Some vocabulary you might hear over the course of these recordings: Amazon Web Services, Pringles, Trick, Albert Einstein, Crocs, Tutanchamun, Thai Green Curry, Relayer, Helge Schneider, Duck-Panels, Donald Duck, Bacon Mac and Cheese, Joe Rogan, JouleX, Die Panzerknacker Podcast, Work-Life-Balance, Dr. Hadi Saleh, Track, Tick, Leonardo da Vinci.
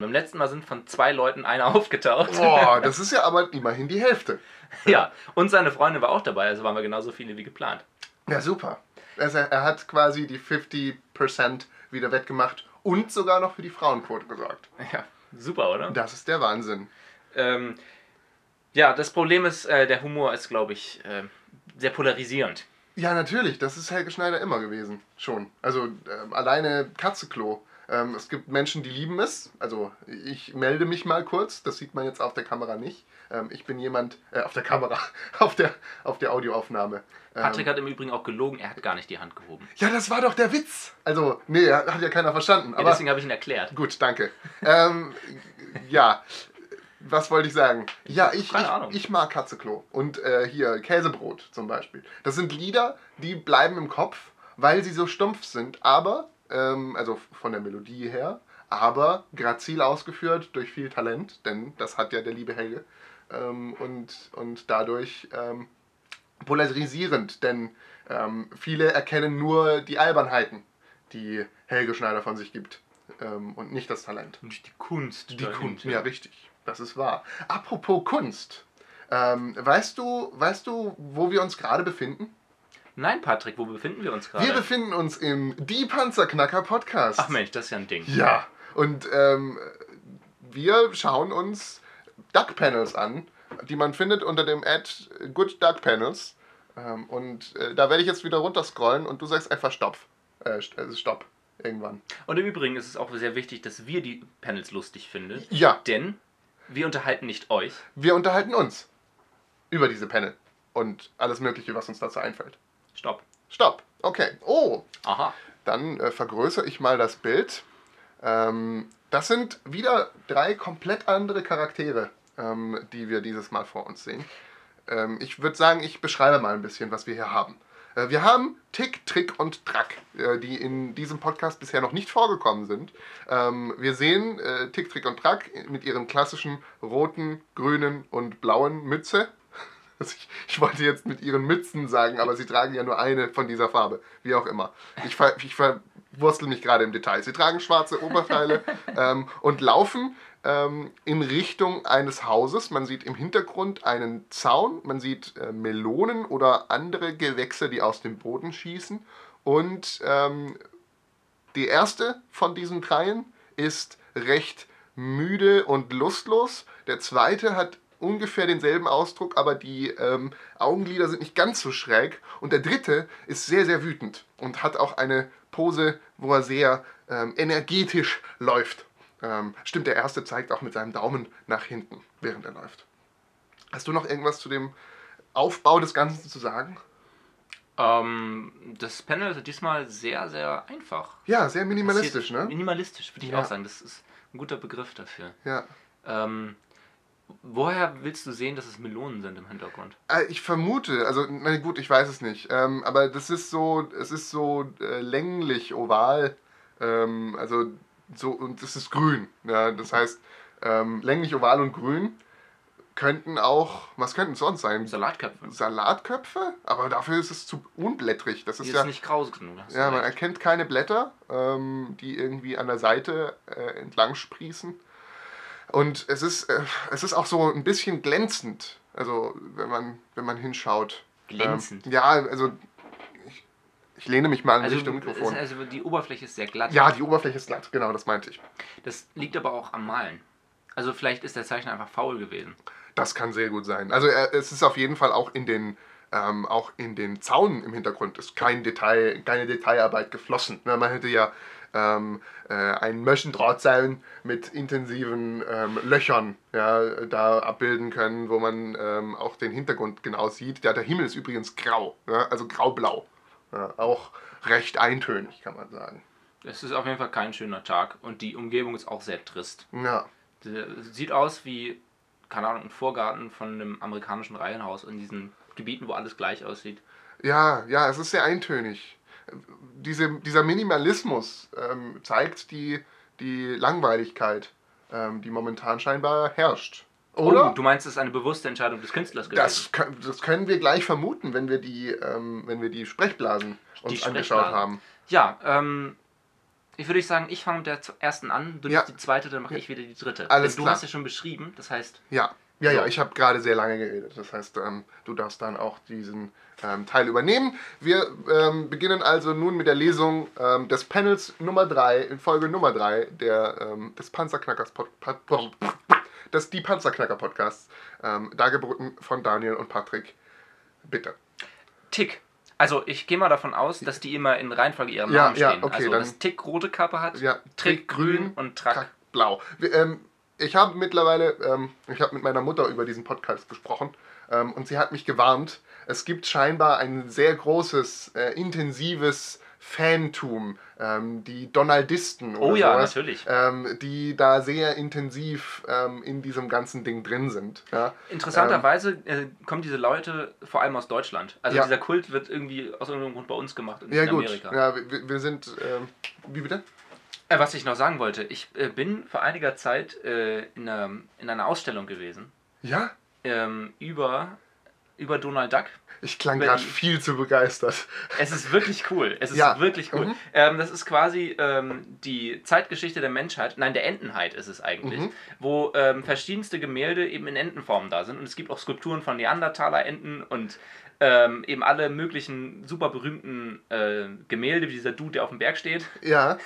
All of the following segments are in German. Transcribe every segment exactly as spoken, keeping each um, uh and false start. Beim letzten Mal sind von zwei Leuten einer aufgetaucht. Boah, das ist ja aber immerhin die Hälfte. Ja, und seine Freundin war auch dabei, also waren wir genauso viele wie geplant. Ja, super. Also er hat quasi die fünfzig Prozent wieder wettgemacht und sogar noch für die Frauenquote gesorgt. Ja, super, oder? Das ist der Wahnsinn. Ähm, ja, das Problem ist, äh, der Humor ist, glaube ich, äh, sehr polarisierend. Ja, natürlich. Das ist Helge Schneider immer gewesen, schon. Also äh, alleine Katzenklo. Ähm, es gibt Menschen, die lieben es. Also ich melde mich mal kurz. Das sieht man jetzt auf der Kamera nicht. Ähm, ich bin jemand... Äh, auf der Kamera. Auf der, auf der Audioaufnahme. Ähm, Patrick hat im Übrigen auch gelogen. Er hat gar nicht die Hand gehoben. Ja, das war doch der Witz. Also, nee, hat ja keiner verstanden. Aber ja, deswegen habe ich ihn erklärt. Gut, danke. ähm, ja, was wollte ich sagen? Ja, ich, Keine ich, Ahnung. ich mag Katzenklo. Und äh, hier Käsebrot zum Beispiel. Das sind Lieder, die bleiben im Kopf, weil sie so stumpf sind. Aber... also von der Melodie her, aber grazil ausgeführt durch viel Talent, denn das hat ja der liebe Helge, und, und dadurch ähm, polarisierend, denn ähm, viele erkennen nur die Albernheiten, die Helge Schneider von sich gibt, ähm, und nicht das Talent. Und die Kunst. Die dahinter. Kunst, ja richtig, das ist wahr. Apropos Kunst, ähm, weißt du, weißt du, wo wir uns gerade befinden? Nein, Patrick, wo befinden wir uns gerade? Wir befinden uns im Die Panzerknacker Podcast. Ach Mensch, das ist ja ein Ding. Ja, und ähm, wir schauen uns Duck-Panels an, die man findet unter dem Ad Good Duck-Panels. Ähm, und äh, da werde ich jetzt wieder runterscrollen und du sagst einfach Stopp. Äh, Stopp. Irgendwann. Und im Übrigen ist es auch sehr wichtig, dass wir die Panels lustig finden. Ja. Denn wir unterhalten nicht euch. Wir unterhalten uns über diese Panel und alles Mögliche, was uns dazu einfällt. Stopp. Stopp. Okay. Oh. Aha. Dann äh, vergrößere ich mal das Bild. Ähm, das sind wieder drei komplett andere Charaktere, ähm, die wir dieses Mal vor uns sehen. Ähm, ich würde sagen, ich beschreibe mal ein bisschen, was wir hier haben. Äh, wir haben Tick, Trick und Track, äh, die in diesem Podcast bisher noch nicht vorgekommen sind. Ähm, wir sehen äh, Tick, Trick und Track mit ihren klassischen roten, grünen und blauen Mütze. Ich, ich wollte jetzt mit ihren Mützen sagen, aber sie tragen ja nur eine von dieser Farbe. Wie auch immer. Ich, ver, ich verwurstel mich gerade im Detail. Sie tragen schwarze Oberteile ähm, und laufen ähm, in Richtung eines Hauses. Man sieht im Hintergrund einen Zaun. Man sieht äh, Melonen oder andere Gewächse, die aus dem Boden schießen. Und ähm, die erste von diesen dreien ist recht müde und lustlos. Der zweite hat ungefähr denselben Ausdruck, aber die ähm, Augenlider sind nicht ganz so schräg. Und der dritte ist sehr, sehr wütend und hat auch eine Pose, wo er sehr ähm, energetisch läuft. Ähm, stimmt, der erste zeigt auch mit seinem Daumen nach hinten, während er läuft. Hast du noch irgendwas zu dem Aufbau des Ganzen zu sagen? Ähm, das Panel ist diesmal sehr, sehr einfach. Ja, sehr minimalistisch, ne? Minimalistisch, würde ich ja auch sagen. Das ist ein guter Begriff dafür. Ja. Ähm... Woher willst du sehen, dass es Melonen sind im Hintergrund? Äh, ich vermute, also na gut, ich weiß es nicht, ähm, aber das ist so, es ist so äh, länglich, oval, ähm, also so, und es ist grün. Ja, das heißt, ähm, länglich, oval und grün könnten auch, was könnten es sonst sein? Salatköpfe. Salatköpfe? Aber dafür ist es zu unblättrig. Das ist, ist ja nicht kraus genug. Ja, man recht. erkennt keine Blätter, ähm, die irgendwie an der Seite äh, entlang sprießen. Und es ist, äh, es ist auch so ein bisschen glänzend, also wenn man, wenn man hinschaut. Glänzend? Ähm, ja, also ich, ich lehne mich mal in also, Richtung Mikrofon. Also die Oberfläche ist sehr glatt. Ja, die Oberfläche ist glatt, genau, das meinte ich. Das liegt aber auch am Malen. Also vielleicht ist der Zeichner einfach faul gewesen. Das kann sehr gut sein. Also äh, es ist auf jeden Fall auch in den... Ähm, auch in den Zaun im Hintergrund ist kein Detail, keine Detailarbeit geflossen. Na, man hätte ja ähm, äh, einen Möschendrahtzaun mit intensiven ähm, Löchern ja, da abbilden können, wo man ähm, auch den Hintergrund genau sieht. Ja, der Himmel ist übrigens grau, ja, also graublau. Ja, auch recht eintönig, kann man sagen. Es ist auf jeden Fall kein schöner Tag und die Umgebung ist auch sehr trist. Ja. Sieht aus wie, keine Ahnung, ein Vorgarten von einem amerikanischen Reihenhaus in diesen Gebieten, wo alles gleich aussieht. Ja, ja, es ist sehr eintönig. Diese, dieser Minimalismus ähm, zeigt die, die Langweiligkeit, ähm, die momentan scheinbar herrscht. Oder? Oh, du meinst, es ist eine bewusste Entscheidung des Künstlers gewesen? Das, das können wir gleich vermuten, wenn wir die, ähm, wenn wir die Sprechblasen uns die Sprechblasen. angeschaut haben. Ja, ähm, Ich würde sagen, ich fange mit der ersten an, du ja. nimmst die zweite, dann mache ja. ich wieder die dritte. Alles Denn du klar. hast ja schon beschrieben, das heißt... Ja, ja, so. ja, ich habe gerade sehr lange geredet. Das heißt, ähm, du darfst dann auch diesen ähm, Teil übernehmen. Wir ähm, beginnen also nun mit der Lesung ähm, des Panels Nummer drei, in Folge Nummer drei der, ähm, des Panzerknackers... Pod, Pod, Pod, des Die Panzerknacker Podcasts, ähm, dargeboten von Daniel und Patrick. Bitte. Tick. Also ich gehe mal davon aus, dass die immer in Reihenfolge ihrem ja, Namen stehen. Ja, okay, also dass Tick rote Kappe hat, ja, Trick grün und Track, Track blau. Wir, ähm, ich habe mittlerweile, ähm, ich habe mit meiner Mutter über diesen Podcast gesprochen ähm, und sie hat mich gewarnt, es gibt scheinbar ein sehr großes, äh, intensives Fantum, ähm, die Donaldisten oder oh ja, sowas, natürlich. Ähm, die da sehr intensiv ähm, in diesem ganzen Ding drin sind. Ja? Interessanterweise ähm, äh, kommen diese Leute vor allem aus Deutschland. Also ja. dieser Kult wird irgendwie aus irgendeinem Grund bei uns gemacht und ja, in gut. Amerika. Ja gut, wir, wir sind, ähm, wie bitte? Äh, was ich noch sagen wollte, ich äh, bin vor einiger Zeit äh, in, einer, in einer Ausstellung gewesen. Ja? Ähm, über... über Donald Duck. Ich klang gerade viel zu begeistert. Es ist wirklich cool. Es ist ja. wirklich cool. Mhm. Ähm, das ist quasi ähm, die Zeitgeschichte der Menschheit, nein, der Entenheit ist es eigentlich, mhm. wo ähm, verschiedenste Gemälde eben in Entenform da sind. Und es gibt auch Skulpturen von Neandertaler-Enten und ähm, eben alle möglichen super berühmten äh, Gemälde, wie dieser Dude, der auf dem Berg steht. Ja.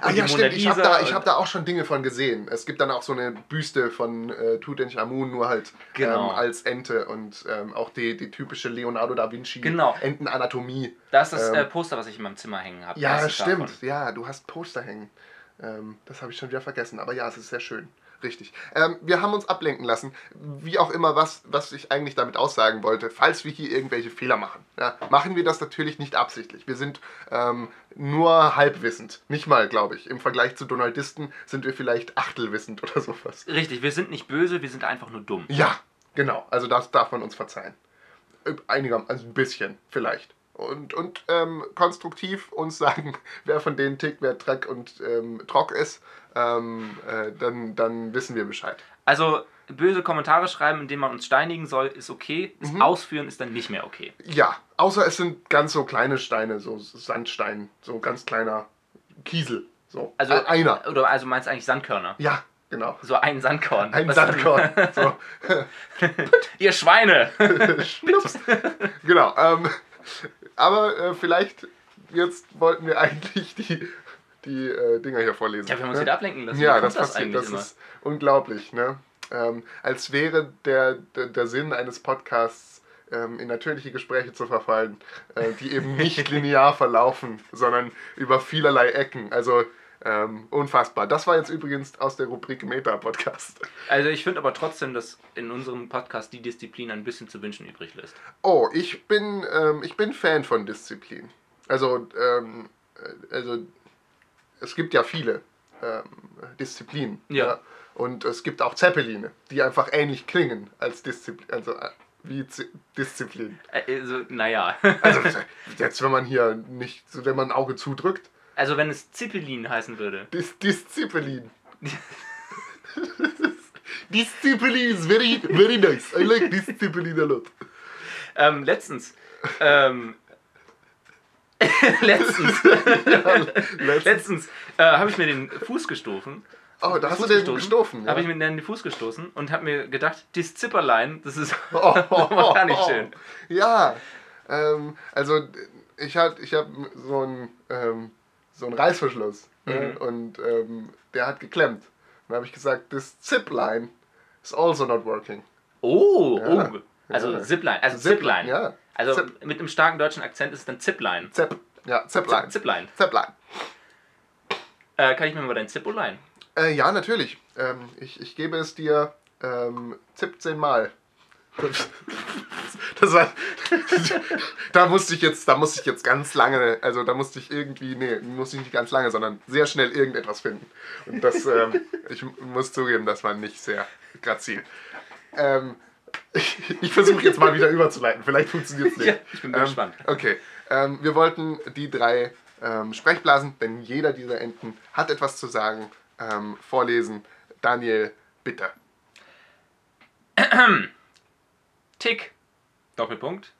Ah ja, stimmt. Ich habe da, hab da auch schon Dinge von gesehen. Es gibt dann auch so eine Büste von äh, Tutanchamun, nur halt genau. ähm, als Ente und ähm, auch die, die typische Leonardo da Vinci genau. Entenanatomie. Da ist das ähm, äh, Poster, was ich in meinem Zimmer hängen habe. Ja, stimmt. Davon. Ja, du hast Poster hängen. Ähm, das habe ich schon wieder vergessen. Aber ja, es ist sehr schön. Richtig. Ähm, wir haben uns ablenken lassen, wie auch immer, was, was ich eigentlich damit aussagen wollte, falls wir hier irgendwelche Fehler machen. Ja, machen wir das natürlich nicht absichtlich. Wir sind ähm, nur halbwissend. Nicht mal, glaube ich. Im Vergleich zu Donaldisten sind wir vielleicht achtelwissend oder sowas. Richtig, wir sind nicht böse, wir sind einfach nur dumm. Ja, genau. Also das darf man uns verzeihen. Einiger, also ein bisschen vielleicht. Und, und ähm, konstruktiv uns sagen, wer von denen Tick, wer Track und ähm, Trock ist, ähm, äh, dann, dann wissen wir Bescheid. Also böse Kommentare schreiben, indem man uns steinigen soll, ist okay. Das mhm. Ausführen ist dann nicht mehr okay. Ja, außer es sind ganz so kleine Steine, so Sandstein, so ganz kleiner Kiesel. So. Also äh, einer. Oder also meinst du eigentlich Sandkörner? Ja. Genau. So ein Sandkorn. Ein Was Sandkorn. So. Ihr Schweine! Schnups. Genau. Ähm, aber äh, vielleicht, jetzt wollten wir eigentlich die, die äh, Dinger hier vorlesen. Ja, wir haben uns ne? wieder ablenken lassen. Ja, das, das passiert. Das immer? Ist unglaublich. Ne? Ähm, als wäre der, der, der Sinn eines Podcasts, ähm, in natürliche Gespräche zu verfallen, äh, die eben nicht linear verlaufen, sondern über vielerlei Ecken. Also... Ähm, unfassbar. Das war jetzt übrigens aus der Rubrik Meta-Podcast. Also ich finde aber trotzdem, dass in unserem Podcast die Disziplin ein bisschen zu wünschen übrig lässt. Oh, ich bin, ähm, ich bin Fan von Disziplin. Also, ähm, also es gibt ja viele ähm, Disziplinen. Ja. ja. Und es gibt auch Zeppeline, die einfach ähnlich klingen als Disziplin. Also, Wie Z- Disziplin. Also, naja. Also jetzt, wenn man hier nicht, wenn man ein Auge zudrückt. Also wenn es Zippelin heißen würde. Dis- Disziplin. Disziplin is very, very nice. I like Disziplin a lot. Ähm, letztens. Ähm, letztens. Ja, letztens. Letztens äh, habe ich mir den Fuß gestoßen. Oh, da hast du den gestoßen. Ja. Habe ich mir den Fuß gestoßen und habe mir gedacht, dis Zipperlein, das ist oh, oh, gar nicht oh. schön. Ja, ähm, also ich habe ich hab so ein... Ähm, so ein Reißverschluss mhm. ne? und ähm, der hat geklemmt. Dann habe ich gesagt, this zipline is also not working. Oh, ja. oh. also ja. zipline, also zipline. Ja. Also Zip. Mit einem starken deutschen Akzent ist es dann zipline. Zip, ja, zipline. Zip, zipline. Zipline. Äh, kann ich mir mal dein Zippolein? Äh, ja, natürlich. Ähm, ich, ich gebe es dir ähm, siebzehn Mal. Das war, da musste ich jetzt, da musste ich jetzt ganz lange, also da musste ich irgendwie, nee, musste ich nicht ganz lange, sondern sehr schnell irgendetwas finden. Und das, ähm, ich muss zugeben, das war nicht sehr grazil. Ähm, ich ich versuche jetzt mal wieder überzuleiten, vielleicht funktioniert es nicht. Ja, ich bin ähm, gespannt. Okay, ähm, wir wollten die drei ähm, Sprechblasen, denn jeder dieser Enten hat etwas zu sagen, ähm, vorlesen. Daniel, bitte. Tick. Doppelpunkt.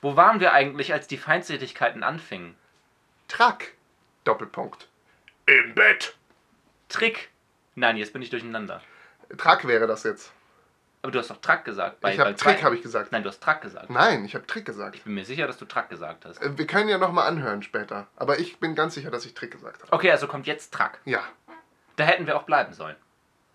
Wo waren wir eigentlich, als die Feindseligkeiten anfingen? Track. Doppelpunkt. Im Bett. Trick. Nein, jetzt bin ich durcheinander. Track wäre das jetzt. Aber du hast doch Track gesagt. Bei, ich hab, bei Trick habe ich gesagt. Nein, du hast Track gesagt. Nein, ich habe Trick gesagt. Ich bin mir sicher, dass du Track gesagt hast. Wir können ja nochmal anhören später. Aber ich bin ganz sicher, dass ich Trick gesagt habe. Okay, also kommt jetzt Track. Ja. Da hätten wir auch bleiben sollen.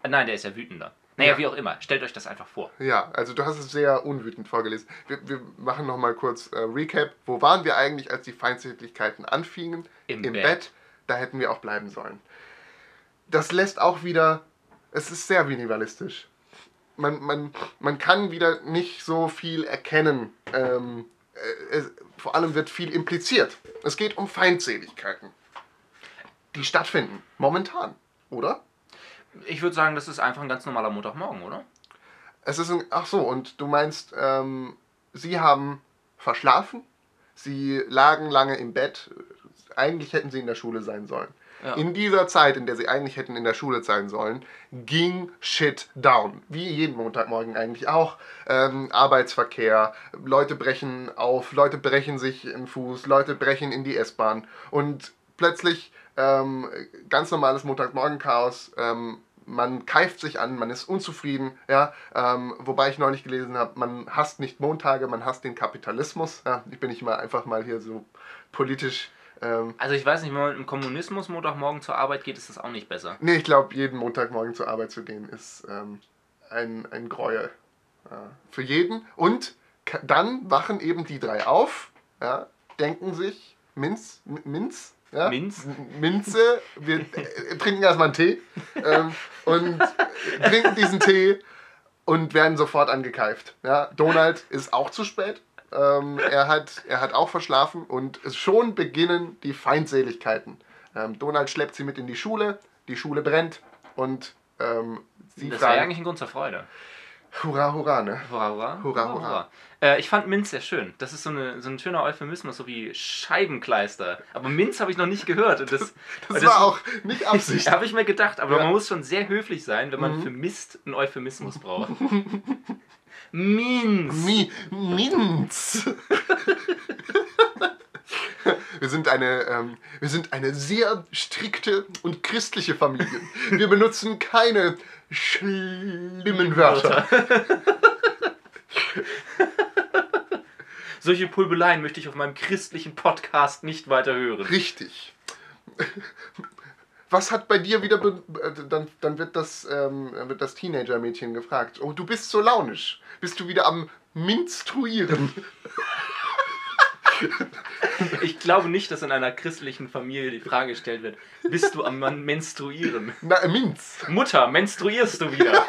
Nein, der ist ja wütender. Naja, ja. Wie auch immer. Stellt euch das einfach vor. Ja, also du hast es sehr unwütend vorgelesen. Wir, wir machen nochmal kurz äh, Recap. Wo waren wir eigentlich, als die Feindseligkeiten anfingen? Im, Im Bett. Bett. Da hätten wir auch bleiben sollen. Das lässt auch wieder... Es ist sehr minimalistisch. Man, man, man kann wieder nicht so viel erkennen. Ähm, es, vor allem wird viel impliziert. Es geht um Feindseligkeiten, die stattfinden. Momentan, oder? Ich würde sagen, das ist einfach ein ganz normaler Montagmorgen, oder? Es ist ein... Ach so, und du meinst, ähm, sie haben verschlafen, sie lagen lange im Bett, eigentlich hätten sie in der Schule sein sollen. Ja. In dieser Zeit, in der sie eigentlich hätten in der Schule sein sollen, ging shit down. Wie jeden Montagmorgen eigentlich auch. Ähm, Arbeitsverkehr, Leute brechen auf, Leute brechen sich im Fuß, Leute brechen in die S-Bahn. Und plötzlich ähm, ganz normales Montagmorgen-Chaos. Ähm, man keift sich an, man ist unzufrieden. Ja? Ähm, wobei ich neulich gelesen habe, man hasst nicht Montage, man hasst den Kapitalismus. Ja, ich bin nicht mal einfach mal hier so politisch... Also ich weiß nicht, wenn man im Kommunismus Montagmorgen zur Arbeit geht, ist das auch nicht besser. Nee, ich glaube, jeden Montagmorgen zur Arbeit zu gehen, ist ähm, ein, ein Gräuel äh, für jeden. Und k- dann wachen eben die drei auf, ja, denken sich, Minz, Minz, ja, Minz? Minze, wir äh, trinken erstmal einen Tee ähm, und trinken diesen Tee und werden sofort angekeift. Ja. Donald ist auch zu spät. Ähm, er hat, er hat auch verschlafen und schon beginnen die Feindseligkeiten. Ähm, Donald schleppt sie mit in die Schule, die Schule brennt und ähm, sie Das fragen, war eigentlich ein Grund zur Freude. Hurra, hurra, ne? Hurra, hurra. Hurra, hurra. hurra. Äh, ich fand Minz sehr schön. Das ist so, eine, so ein schöner Euphemismus, so wie Scheibenkleister. Aber Minz habe ich noch nicht gehört. Und das, das, das, das war auch nicht Absicht. Habe ich mir gedacht, aber ja. Man muss schon sehr höflich sein, wenn man mhm. für Mist einen Euphemismus braucht. Minz. Mi- Minz. wir, sind eine, ähm, wir sind eine sehr strikte und christliche Familie. Wir benutzen keine schlimmen Wörter. Solche Pulbeleien möchte ich auf meinem christlichen Podcast nicht weiter hören. Richtig. Was hat bei dir wieder... Be- dann, dann wird das, ähm, wird das Teenager-Mädchen gefragt. Oh, du bist so launisch. Bist du wieder am Minstruieren? Ich glaube nicht, dass in einer christlichen Familie die Frage gestellt wird, bist du am Menstruieren? Na, Minz. Mutter, menstruierst du wieder?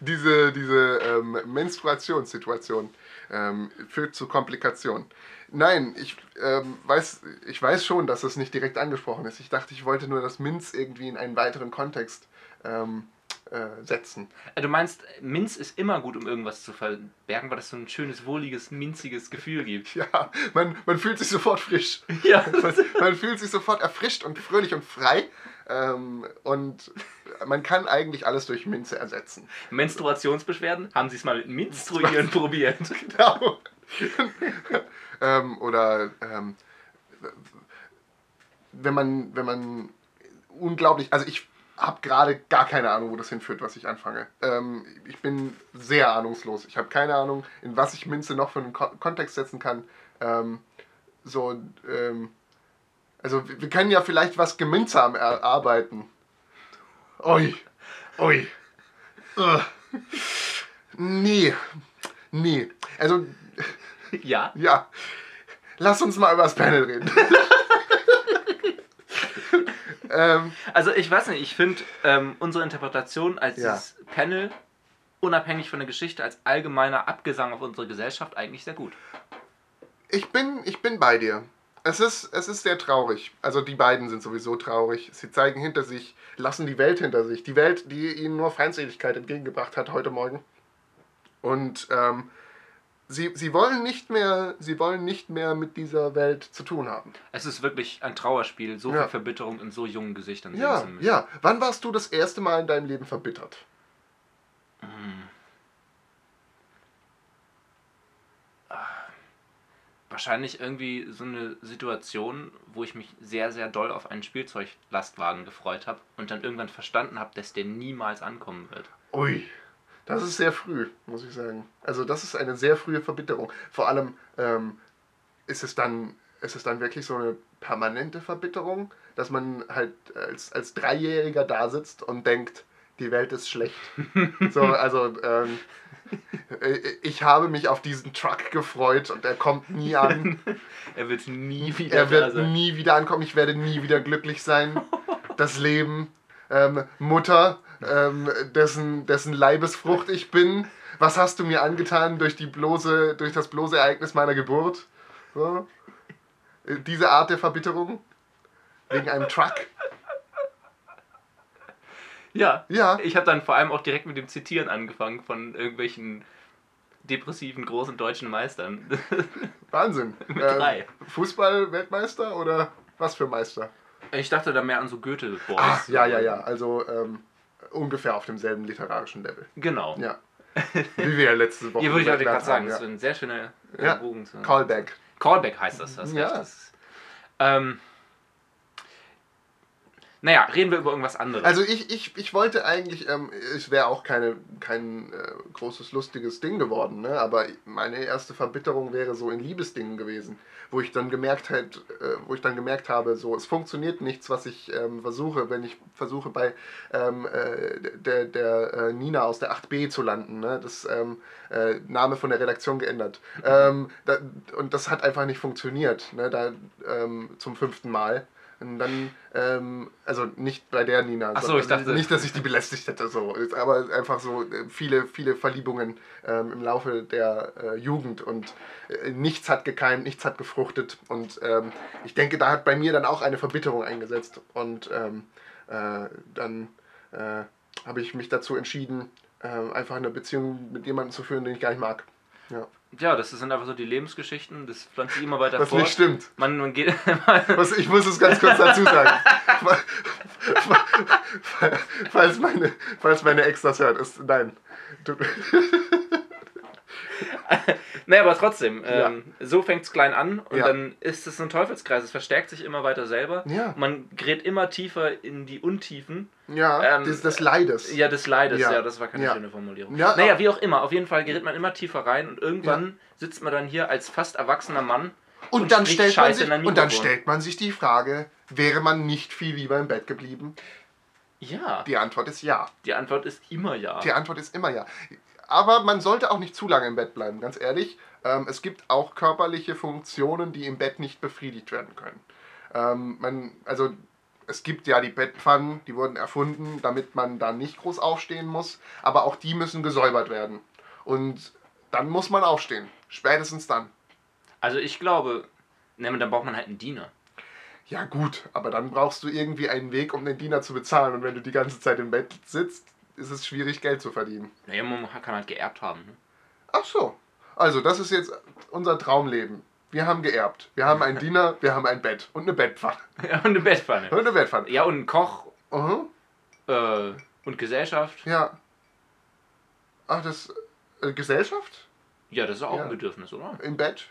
Diese, diese ähm, Menstruationssituation ähm, führt zu Komplikationen. Nein, ich, ähm, weiß, ich weiß schon, dass es nicht direkt angesprochen ist. Ich dachte, ich wollte nur das Minz irgendwie in einen weiteren Kontext ähm, äh, setzen. Du meinst, Minz ist immer gut, um irgendwas zu verbergen, weil das so ein schönes, wohliges, minziges Gefühl gibt. Ja, man, man fühlt sich sofort frisch. Ja. Man, man fühlt sich sofort erfrischt und fröhlich und frei. Ähm, und man kann eigentlich alles durch Minze ersetzen. Menstruationsbeschwerden? Haben Sie es mal mit Minstruieren probiert? Genau. ähm, oder ähm, wenn man wenn man unglaublich, also ich habe gerade gar keine Ahnung, wo das hinführt, was ich anfange. Ähm, ich bin sehr ahnungslos. Ich habe keine Ahnung, in was ich Minze noch für einen Ko- Kontext setzen kann. Ähm, so, ähm, also wir, wir können ja vielleicht was gemeinsam erarbeiten. Ui, ui, uh. nee, nee, also... Ja? Ja. Lass uns mal über das Panel reden. ähm, also ich weiß nicht, ich finde ähm, unsere Interpretation als ja. das Panel, unabhängig von der Geschichte, als allgemeiner Abgesang auf unsere Gesellschaft eigentlich sehr gut. Ich bin, ich bin bei dir. Es ist, es ist sehr traurig. Also die beiden sind sowieso traurig. Sie zeigen hinter sich, lassen die Welt hinter sich. Die Welt, die ihnen nur Feindseligkeit entgegengebracht hat heute Morgen. Und ähm, Sie, sie, wollen nicht mehr, sie wollen nicht mehr mit dieser Welt zu tun haben. Es ist wirklich ein Trauerspiel, so ja. viel Verbitterung in so jungen Gesichtern. Ja, sehen zu ja. Wann warst du das erste Mal in deinem Leben verbittert? Hm. wahrscheinlich irgendwie so eine Situation, wo ich mich sehr, sehr doll auf einen Spielzeuglastwagen gefreut habe und dann irgendwann verstanden habe, dass der niemals ankommen wird. Ui, das ist sehr früh, muss ich sagen. Also das ist eine sehr frühe Verbitterung. Vor allem ähm, ist es dann, ist es dann wirklich so eine permanente Verbitterung, dass man halt als, als Dreijähriger da sitzt und denkt, die Welt ist schlecht. So, also ähm, ich habe mich auf diesen Truck gefreut und er kommt nie an. Er wird nie wieder er wird da sein. nie wieder ankommen. Ich werde nie wieder glücklich sein. Das Leben, ähm, Mutter, ähm, dessen, dessen Leibesfrucht ich bin. Was hast du mir angetan durch die bloße, durch das bloße Ereignis meiner Geburt? So. Diese Art der Verbitterung wegen einem Truck. Ja, ja, ich habe dann vor allem auch direkt mit dem Zitieren angefangen von irgendwelchen depressiven großen deutschen Meistern. Wahnsinn. Mit äh, drei. Fußball-Weltmeister oder was für Meister? Ich dachte da mehr an so Goethe-Boys. Ach, ja, ja, ja. Also ähm, ungefähr auf demselben literarischen Level. Genau. Ja. Wie wir ja letzte Woche. Hier würde ich heute gerade sagen, das ist ein sehr schöner äh, ja. Bogen. Zu Callback. Callback heißt das. das ja. Heißt, ähm, Naja, reden wir über irgendwas anderes. Also ich, ich, ich wollte eigentlich, ähm, es wäre auch keine, kein äh, großes, lustiges Ding geworden, ne? Aber meine erste Verbitterung wäre so in Liebesdingen gewesen, wo ich dann gemerkt halt, äh, wo ich dann gemerkt habe, so es funktioniert nichts, was ich ähm, versuche, wenn ich versuche bei ähm, äh, der, der äh, Nina aus der acht b zu landen, ne? Das ähm, äh, Name von der Redaktion geändert. Ähm, da, und das hat einfach nicht funktioniert, ne? Da, ähm, zum fünften Mal. Und dann, ähm, also nicht bei der Nina. Ach so, ich dachte. Nicht, dass ich die belästigt hätte, so. Aber einfach so viele, viele Verliebungen ähm, im Laufe der äh, Jugend und äh, nichts hat gekeimt, nichts hat gefruchtet. Und ähm, ich denke, da hat bei mir dann auch eine Verbitterung eingesetzt. Und ähm, äh, dann äh, habe ich mich dazu entschieden, äh, einfach eine Beziehung mit jemandem zu führen, den ich gar nicht mag. Ja. Ja, das sind einfach so die Lebensgeschichten, das pflanzt sich immer weiter was fort. Was nicht stimmt. Man, man geht, man was, ich muss es ganz kurz dazu sagen. falls, meine, falls meine Ex das hört, ist nein. Naja, aber trotzdem, ähm, ja. So fängt es klein an und ja. Dann ist es ein Teufelskreis, es verstärkt sich immer weiter selber. Ja. Man gerät immer tiefer in die Untiefen. Ja, ähm, des, des Leides. Ja, des Leides, ja, ja das war keine ja. schöne Formulierung. Ja, naja, wie auch immer, auf jeden Fall gerät man immer tiefer rein und irgendwann ja. sitzt man dann hier als fast erwachsener Mann und, und dann stellt Scheiße man sich, in ein Mikrofon. Und dann stellt man sich die Frage, wäre man nicht viel lieber im Bett geblieben? Ja. Die Antwort ist ja. Die Antwort ist immer ja. Die Antwort ist immer ja. Aber man sollte auch nicht zu lange im Bett bleiben, ganz ehrlich. Ähm, es gibt auch körperliche Funktionen, die im Bett nicht befriedigt werden können. Ähm, man, also es gibt ja die Bettpfannen, die wurden erfunden, damit man da nicht groß aufstehen muss. Aber auch die müssen gesäubert werden. Und dann muss man aufstehen. Spätestens dann. Also ich glaube, ne, dann braucht man halt einen Diener. Ja gut, aber dann brauchst du irgendwie einen Weg, um den Diener zu bezahlen. Und wenn du die ganze Zeit im Bett sitzt, ist es schwierig, Geld zu verdienen. Naja, man kann halt geerbt haben. Ne? Ach so. Also, das ist jetzt unser Traumleben. Wir haben geerbt. Wir haben einen Diener, wir haben ein Bett. Und eine Bettpfanne. Ja, und eine Bettpfanne. Und eine Bettpfanne. Ja, und einen Koch. Uh-huh. Äh, und Gesellschaft. Ja. Ach, das... Äh, Gesellschaft? Ja, das ist auch ja. ein Bedürfnis, oder? Im Bett?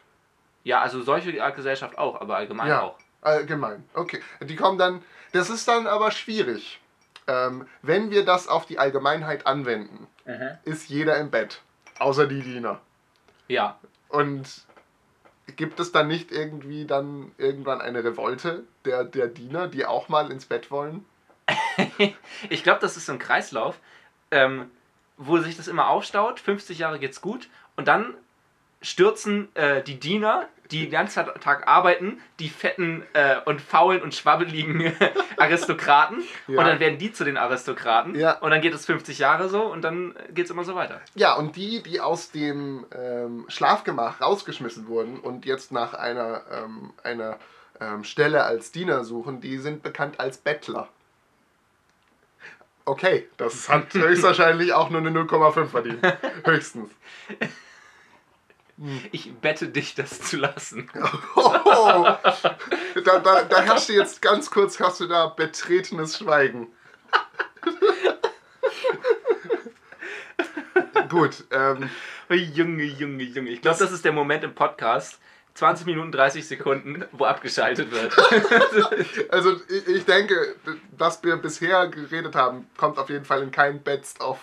Ja, also solche Art Gesellschaft auch, aber allgemein ja, auch. Allgemein. Okay. Die kommen dann... Das ist dann aber schwierig. Ähm, wenn wir das auf die Allgemeinheit anwenden, mhm. ist jeder im Bett, außer die Diener. Ja. Und gibt es dann nicht irgendwie dann irgendwann eine Revolte der, der Diener, die auch mal ins Bett wollen? Ich glaube, das ist so ein Kreislauf, ähm, wo sich das immer aufstaut, fünfzig Jahre geht's gut und dann stürzen äh, die Diener, die den ganzen Tag arbeiten, die fetten äh, und faulen und schwabbeligen Aristokraten. Ja. Und dann werden die zu den Aristokraten. Ja. Und dann geht es fünfzig Jahre so und dann geht es immer so weiter. Ja, und die, die aus dem ähm, Schlafgemach rausgeschmissen wurden und jetzt nach einer, ähm, einer ähm, Stelle als Diener suchen, die sind bekannt als Bettler. Okay, das hat höchstwahrscheinlich auch nur eine null Komma fünf verdient. Höchstens. Ich bette dich, das zu lassen. Oh, oh. Da, da, da herrscht jetzt ganz kurz, hast du da betretenes Schweigen. Gut. Ähm. Junge, Junge, Junge. Ich glaube, das, das ist der Moment im Podcast, zwanzig Minuten, dreißig Sekunden, wo abgeschaltet wird. Also ich denke, was wir bisher geredet haben, kommt auf jeden Fall in kein Best of.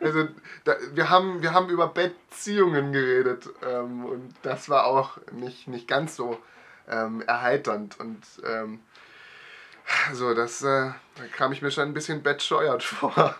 Also da, wir, haben, wir haben über Beziehungen geredet ähm, und das war auch nicht, nicht ganz so ähm, erheiternd. Und ähm, so, das, äh, da kam ich mir schon ein bisschen bettscheuert vor.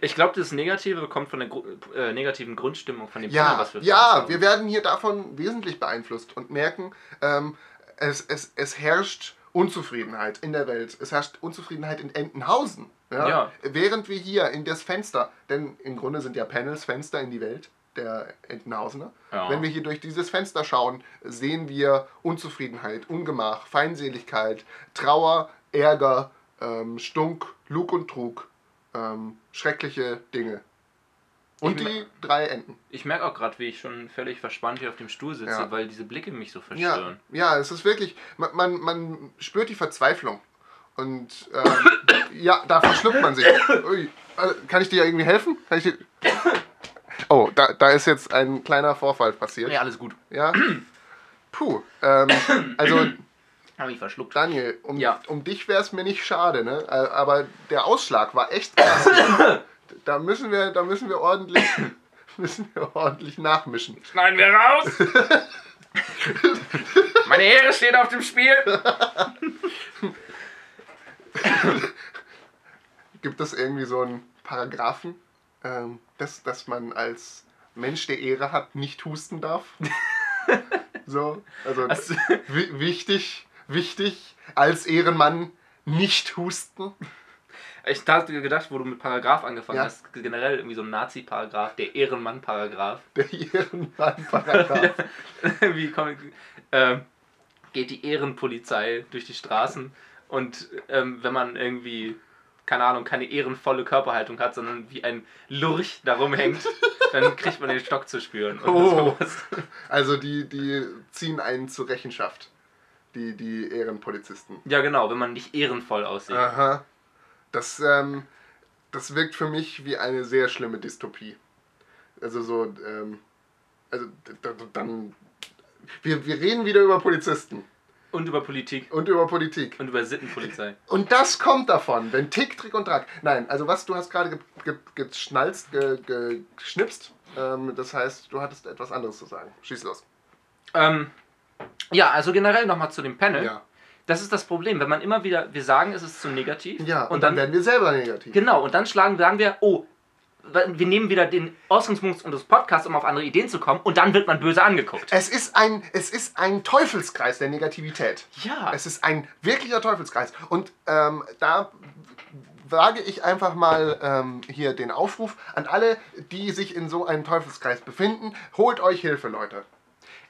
Ich glaube, das Negative kommt von der Gru- äh, negativen Grundstimmung von dem ja, Thema, was wir Ja, wir werden hier davon wesentlich beeinflusst und merken, ähm, es, es, es herrscht Unzufriedenheit in der Welt. Es herrscht Unzufriedenheit in Entenhausen. Ja? Ja. Während wir hier in das Fenster, denn im Grunde sind ja Panels Fenster in die Welt der Entenhausener. Ja. Wenn wir hier durch dieses Fenster schauen, sehen wir Unzufriedenheit, Ungemach, Feindseligkeit, Trauer, Ärger, ähm, Stunk, Lug und Trug, ähm, schreckliche Dinge. Und ich die mer- drei Enten. Ich merke auch gerade, wie ich schon völlig verspannt hier auf dem Stuhl sitze, ja. weil diese Blicke mich so verstören. Ja, ja, es ist wirklich, man, man, man spürt die Verzweiflung. Und ähm, ja, da verschluckt man sich. Ui, kann ich dir irgendwie helfen? Kann ich dir... Oh, da, da ist jetzt ein kleiner Vorfall passiert. Ja, alles gut. Ja. Puh. Ähm, also... Habe ich verschluckt. Daniel, um, ja. um dich wäre es mir nicht schade, ne? Aber der Ausschlag war echt krass. Da müssen wir, da müssen wir ordentlich, müssen wir ordentlich nachmischen. Schneiden wir raus! Meine Ehre steht auf dem Spiel! Gibt es irgendwie so einen Paragraphen, ähm, dass, dass man als Mensch, der Ehre hat, nicht husten darf? So, also, also w- wichtig, wichtig, als Ehrenmann nicht husten. Ich hatte gedacht, wo du mit Paragraph angefangen ja. hast, generell irgendwie so ein Nazi-Paragraph, der Ehrenmann-Paragraph. Der Ehrenmann-Paragraph. Wie kommt, ähm, geht die Ehrenpolizei durch die Straßen und ähm, wenn man irgendwie, keine Ahnung, keine ehrenvolle Körperhaltung hat, sondern wie ein Lurch da rumhängt, dann kriegt man den Stock zu spüren. Oh, also die, die ziehen einen zur Rechenschaft, die, die Ehrenpolizisten. Ja genau, wenn man nicht ehrenvoll aussieht. Aha. Das, ähm, das wirkt für mich wie eine sehr schlimme Dystopie. Also so, ähm, also d- d- dann, wir, wir reden wieder über Polizisten. Und über Politik. Und über Politik. Und über Sittenpolizei. Und das kommt davon, wenn Tick, Trick und Track. Nein, also was, du hast gerade ge- ge- geschnalzt, ge- ge- geschnipst, ähm, das heißt, du hattest etwas anderes zu sagen. Schieß los. Ähm, ja, also generell nochmal zu dem Panel. Ja. Das ist das Problem, wenn man immer wieder, wir sagen, es ist zu negativ. Ja, und, und dann, dann werden wir selber negativ. Genau, und dann schlagen, sagen wir, oh, wir nehmen wieder den Ausgangspunkt unseres Podcasts, um auf andere Ideen zu kommen, und dann wird man böse angeguckt. Es ist ein, es ist ein Teufelskreis der Negativität. Ja. Es ist ein wirklicher Teufelskreis. Und ähm, da wage ich einfach mal ähm, hier den Aufruf an alle, die sich in so einem Teufelskreis befinden, holt euch Hilfe, Leute.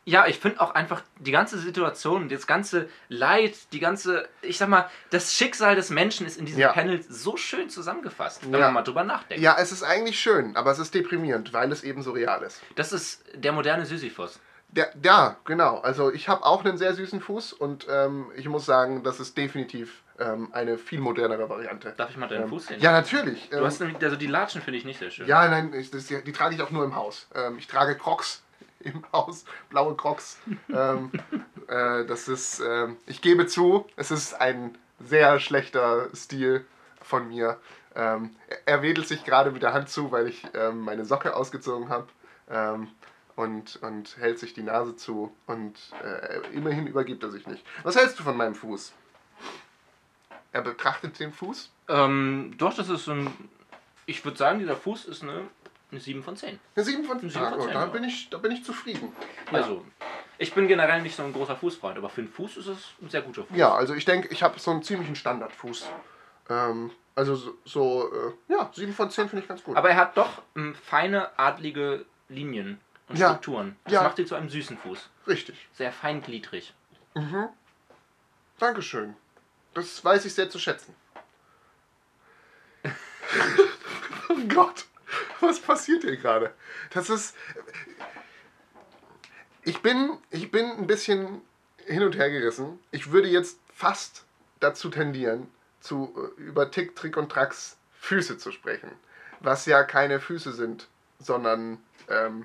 Ja, ich finde auch einfach die ganze Situation, das ganze Leid, die ganze, ich sag mal, das Schicksal des Menschen ist in diesem ja. Panel so schön zusammengefasst, wenn ja. man mal drüber nachdenkt. Ja, es ist eigentlich schön, aber es ist deprimierend, weil es eben so real ist. Das ist der moderne Sisyphus. Der, ja, genau. Also ich habe auch einen sehr süßen Fuß und ähm, ich muss sagen, das ist definitiv ähm, eine viel modernere Variante. Darf ich mal deinen ähm, Fuß sehen? Ja, natürlich. Du ähm, hast nämlich, also die Latschen finde ich nicht sehr schön. Ja, nein, ich, das, die, die trage ich auch nur im Haus. Ähm, ich trage Crocs. Im Haus, blaue Crocs. ähm, äh, das ist, äh, ich gebe zu, es ist ein sehr schlechter Stil von mir. Ähm, er wedelt sich gerade mit der Hand zu, weil ich ähm, meine Socke ausgezogen habe ähm, und, und hält sich die Nase zu und äh, immerhin übergibt er sich nicht. Was hältst du von meinem Fuß? Er betrachtet den Fuß? Ähm, doch, das ist ein, ich würde sagen, dieser Fuß ist eine Eine sieben von zehn. Eine sieben von zehn? Ah, oh, da, bin ich, da bin ich zufrieden. Ja. Also, ich bin generell nicht so ein großer Fußfreund, aber für einen Fuß ist es ein sehr guter Fuß. Ja, also ich denke, ich habe so einen ziemlichen Standardfuß. Ähm, also so, so äh, ja, sieben von zehn finde ich ganz gut. Aber er hat doch ähm, feine, adlige Linien und ja. Strukturen. Das ja. macht ihn zu einem süßen Fuß. Richtig. Sehr feingliedrig. Mhm. Dankeschön. Das weiß ich sehr zu schätzen. Oh Gott. Was passiert hier gerade? Das ist... Ich bin, ich bin ein bisschen hin und her gerissen. Ich würde jetzt fast dazu tendieren, zu, über Tick, Trick und Tracks Füße zu sprechen. Was ja keine Füße sind, sondern ähm,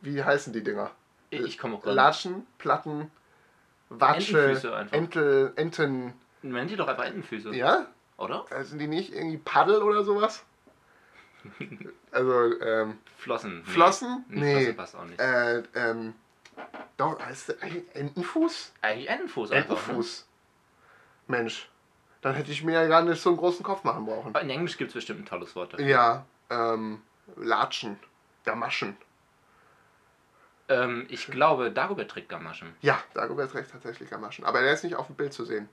Wie heißen die Dinger? Ich komme auch gar nicht. Latschen, Platten, Watsche, Entenfüße einfach. Entel, Enten. Nennen die doch einfach Entenfüße. Ja? Oder? Sind die nicht irgendwie Paddel oder sowas? Also, ähm. Flossen. Flossen? Nee. nee. Flossen passt auch nicht. Äh, ähm. Doch, heißt das eigentlich Entenfuß? Eigentlich Entenfuß einfach. Entenfuß. Ne? Mensch. Dann hätte ich mir ja gar nicht so einen großen Kopf machen brauchen. Aber in Englisch gibt es bestimmt ein tolles Wort dafür. Ja, ähm, Latschen, Gamaschen. Ähm, ich glaube, Dagobert trägt Gamaschen. Ja, Dagobert trägt tatsächlich Gamaschen. Aber der ist nicht auf dem Bild zu sehen.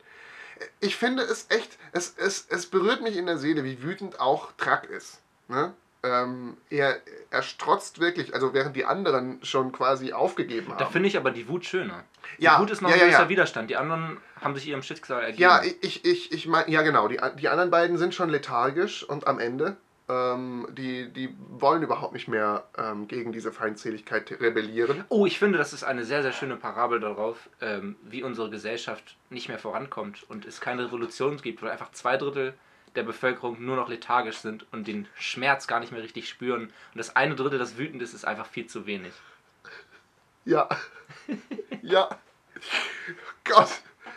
Ich finde es echt, es, es, es berührt mich in der Seele, wie wütend auch Track ist. Ne? Ähm, er, er strotzt wirklich, also während die anderen schon quasi aufgegeben haben. Da finde ich aber die Wut schöner. Die ja, Wut ist noch ja, ein gewisser ja, ja. Widerstand. Die anderen haben sich ihrem Schicksal ergeben. Ja, ich, ich, ich meine, ja genau. Die, die anderen beiden sind schon lethargisch und am Ende. Ähm, die, die wollen überhaupt nicht mehr ähm, gegen diese Feindseligkeit rebellieren. Oh, ich finde, das ist eine sehr, sehr schöne Parabel darauf, ähm, wie unsere Gesellschaft nicht mehr vorankommt und es keine Revolution gibt, weil einfach zwei Drittel der Bevölkerung nur noch lethargisch sind und den Schmerz gar nicht mehr richtig spüren. Und das eine Drittel, das wütend ist, ist einfach viel zu wenig. Ja. Ja. Gott,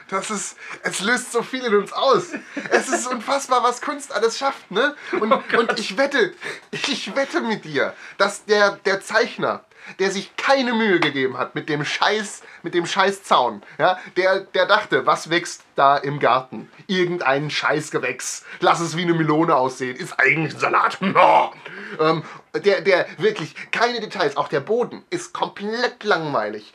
das ist... Es löst so viel in uns aus. Es ist unfassbar, was Kunst alles schafft, ne? Und, oh und ich wette, ich wette mit dir, dass der, der Zeichner, der sich keine Mühe gegeben hat mit dem Scheiß, mit dem Scheißzaun, ja, der, der dachte, was wächst da im Garten? Irgendein Scheißgewächs. Lass es wie eine Melone aussehen. Ist eigentlich ein Salat. No. Ähm, der, der wirklich keine Details, auch der Boden ist komplett langweilig.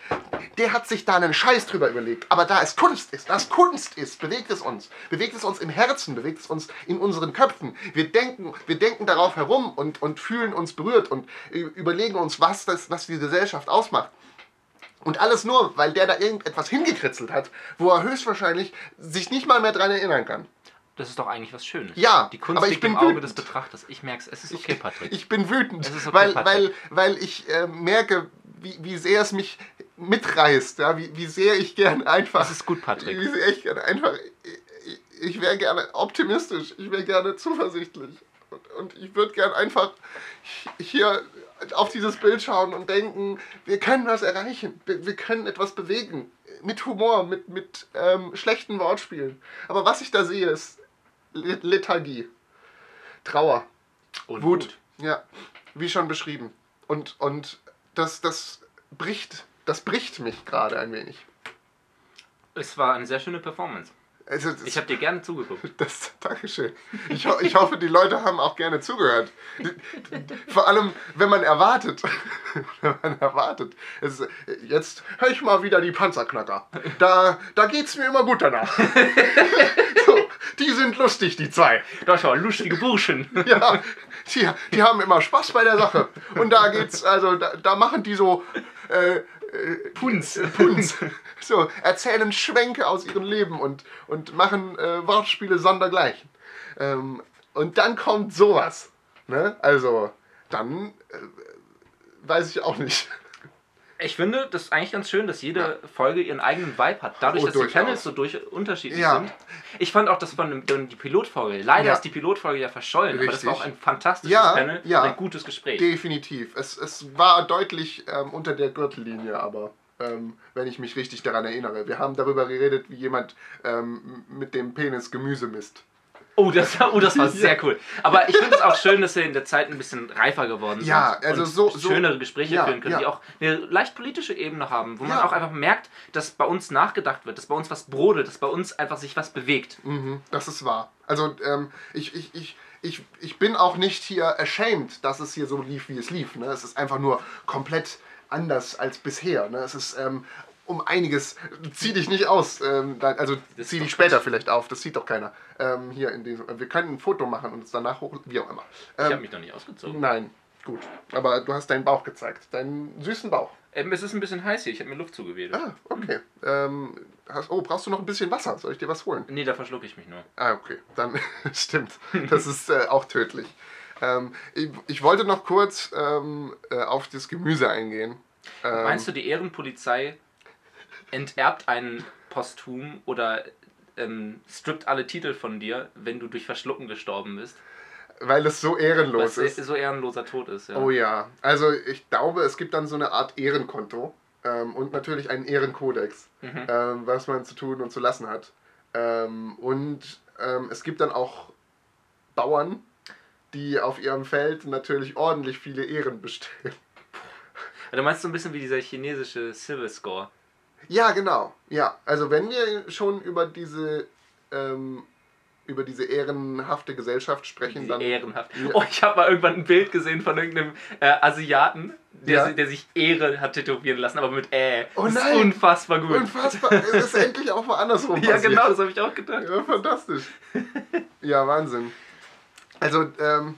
Der hat sich da einen Scheiß drüber überlegt. Aber da es Kunst ist, da es Kunst ist, bewegt es uns. Bewegt es uns im Herzen, bewegt es uns in unseren Köpfen. Wir denken, wir denken darauf herum und, und fühlen uns berührt und überlegen uns, was das, was die Gesellschaft ausmacht. Und alles nur, weil der da irgendetwas hingekritzelt hat, wo er höchstwahrscheinlich sich nicht mal mehr dran erinnern kann. Das ist doch eigentlich was Schönes. Ja, die Kunst aber ich liegt bin im Auge wütend. des Betrachters. Ich merke es, es ist okay, Patrick. Ich, ich bin wütend, es ist okay, weil, weil, weil ich äh, merke, wie, wie sehr es mich mitreißt, ja? wie, wie sehr ich gern einfach... Das ist gut, Patrick. Wie sehr ich gern einfach... Ich, ich wäre gerne optimistisch, ich wäre gerne zuversichtlich. Und, und ich würde gern einfach hier... auf dieses Bild schauen und denken, wir können was erreichen, wir können etwas bewegen, mit Humor, mit, mit ähm, schlechten Wortspielen. Aber was ich da sehe, ist Lethargie, Trauer, und Wut. Wut, ja, wie schon beschrieben. Und, und das, das, bricht, das bricht mich gerade ein wenig. Es war eine sehr schöne Performance. Also das, ich habe dir gerne zugeguckt. Das, Dankeschön. Ich, ho- ich hoffe, die Leute haben auch gerne zugehört. Vor allem, wenn man erwartet. wenn man erwartet. Es, jetzt höre ich mal wieder die Panzerknacker. Da, da geht's mir immer gut danach. So, die sind lustig, die zwei. Das waren lustige Burschen. Ja, die, die haben immer Spaß bei der Sache. Und da geht's, also da, da machen die so... Äh, Punz, Punz. So, erzählen Schwenke aus ihrem Leben und, und machen äh, Wortspiele sondergleichen. Ähm, und dann kommt sowas. Ne? Also, dann äh, weiß ich auch nicht. Ich finde, das ist eigentlich ganz schön, dass jede ja. Folge ihren eigenen Vibe hat. Dadurch, oh, dass die Panels so durch unterschiedlich ja. sind. Ich fand auch das von dem, die Pilotfolge. Leider ja. ist die Pilotfolge ja verschollen. Richtig. Aber das war auch ein fantastisches ja, Panel ja. und ein gutes Gespräch. Definitiv. Es, es war deutlich ähm, unter der Gürtellinie, aber ähm, wenn ich mich richtig daran erinnere. Wir haben darüber geredet, wie jemand ähm, mit dem Penis Gemüse misst. Oh, das, oh, das war sehr cool. Aber ich finde es auch schön, dass wir in der Zeit ein bisschen reifer geworden sind. Ja, also und so, so schönere Gespräche ja, führen können, ja. die auch eine leicht politische Ebene haben, wo ja. man auch einfach merkt, dass bei uns nachgedacht wird, dass bei uns was brodelt, dass bei uns einfach sich was bewegt. Mhm, das ist wahr. Also ähm, ich, ich, ich, ich, ich bin auch nicht hier ashamed, dass es hier so lief, wie es lief. Ne? Es ist einfach nur komplett anders als bisher. Ne? Es ist... Ähm, um einiges, zieh dich nicht aus, ähm, also zieh dich später vielleicht auf, das sieht doch keiner. Ähm, hier in diesem, wir können ein Foto machen und es danach hoch, wie auch immer. Ähm, ich habe mich noch nicht ausgezogen. Nein, gut, aber du hast deinen Bauch gezeigt, deinen süßen Bauch. Ähm, es ist ein bisschen heiß hier, ich habe mir Luft zugewedelt. Ah, okay. Ähm, hast, oh, brauchst du noch ein bisschen Wasser, soll ich dir was holen? Nee, da verschlucke ich mich nur. Ah, okay, dann stimmt, das ist äh, auch tödlich. Ähm, ich, ich wollte noch kurz ähm, auf das Gemüse eingehen. Ähm, Meinst du, die Ehrenpolizei... enterbt einen posthum oder ähm, strippt alle Titel von dir, wenn du durch Verschlucken gestorben bist? Weil es so ehrenlos ist. Weil es so ehrenloser Tod ist, ja. Oh ja. Also ich glaube, es gibt dann so eine Art Ehrenkonto ähm, und natürlich einen Ehrenkodex, mhm. ähm, was man zu tun und zu lassen hat. Ähm, und ähm, es gibt dann auch Bauern, die auf ihrem Feld natürlich ordentlich viele Ehren bestellen. Du meinst so ein bisschen wie dieser chinesische Civil Score. Ja, genau. Ja, also wenn wir schon über diese... Ähm, über diese ehrenhafte Gesellschaft sprechen, dann... Ehrenhaft. Oh, ich habe mal irgendwann ein Bild gesehen von irgendeinem äh, Asiaten, der, ja. si- der sich Ehre hat tätowieren lassen, aber mit Äh. Oh nein! Das ist unfassbar gut. Unfassbar. Es ist endlich auch mal andersrum passiert. Ja, genau, das habe ich auch gedacht. Ja, fantastisch. Ja, Wahnsinn. Also, ähm,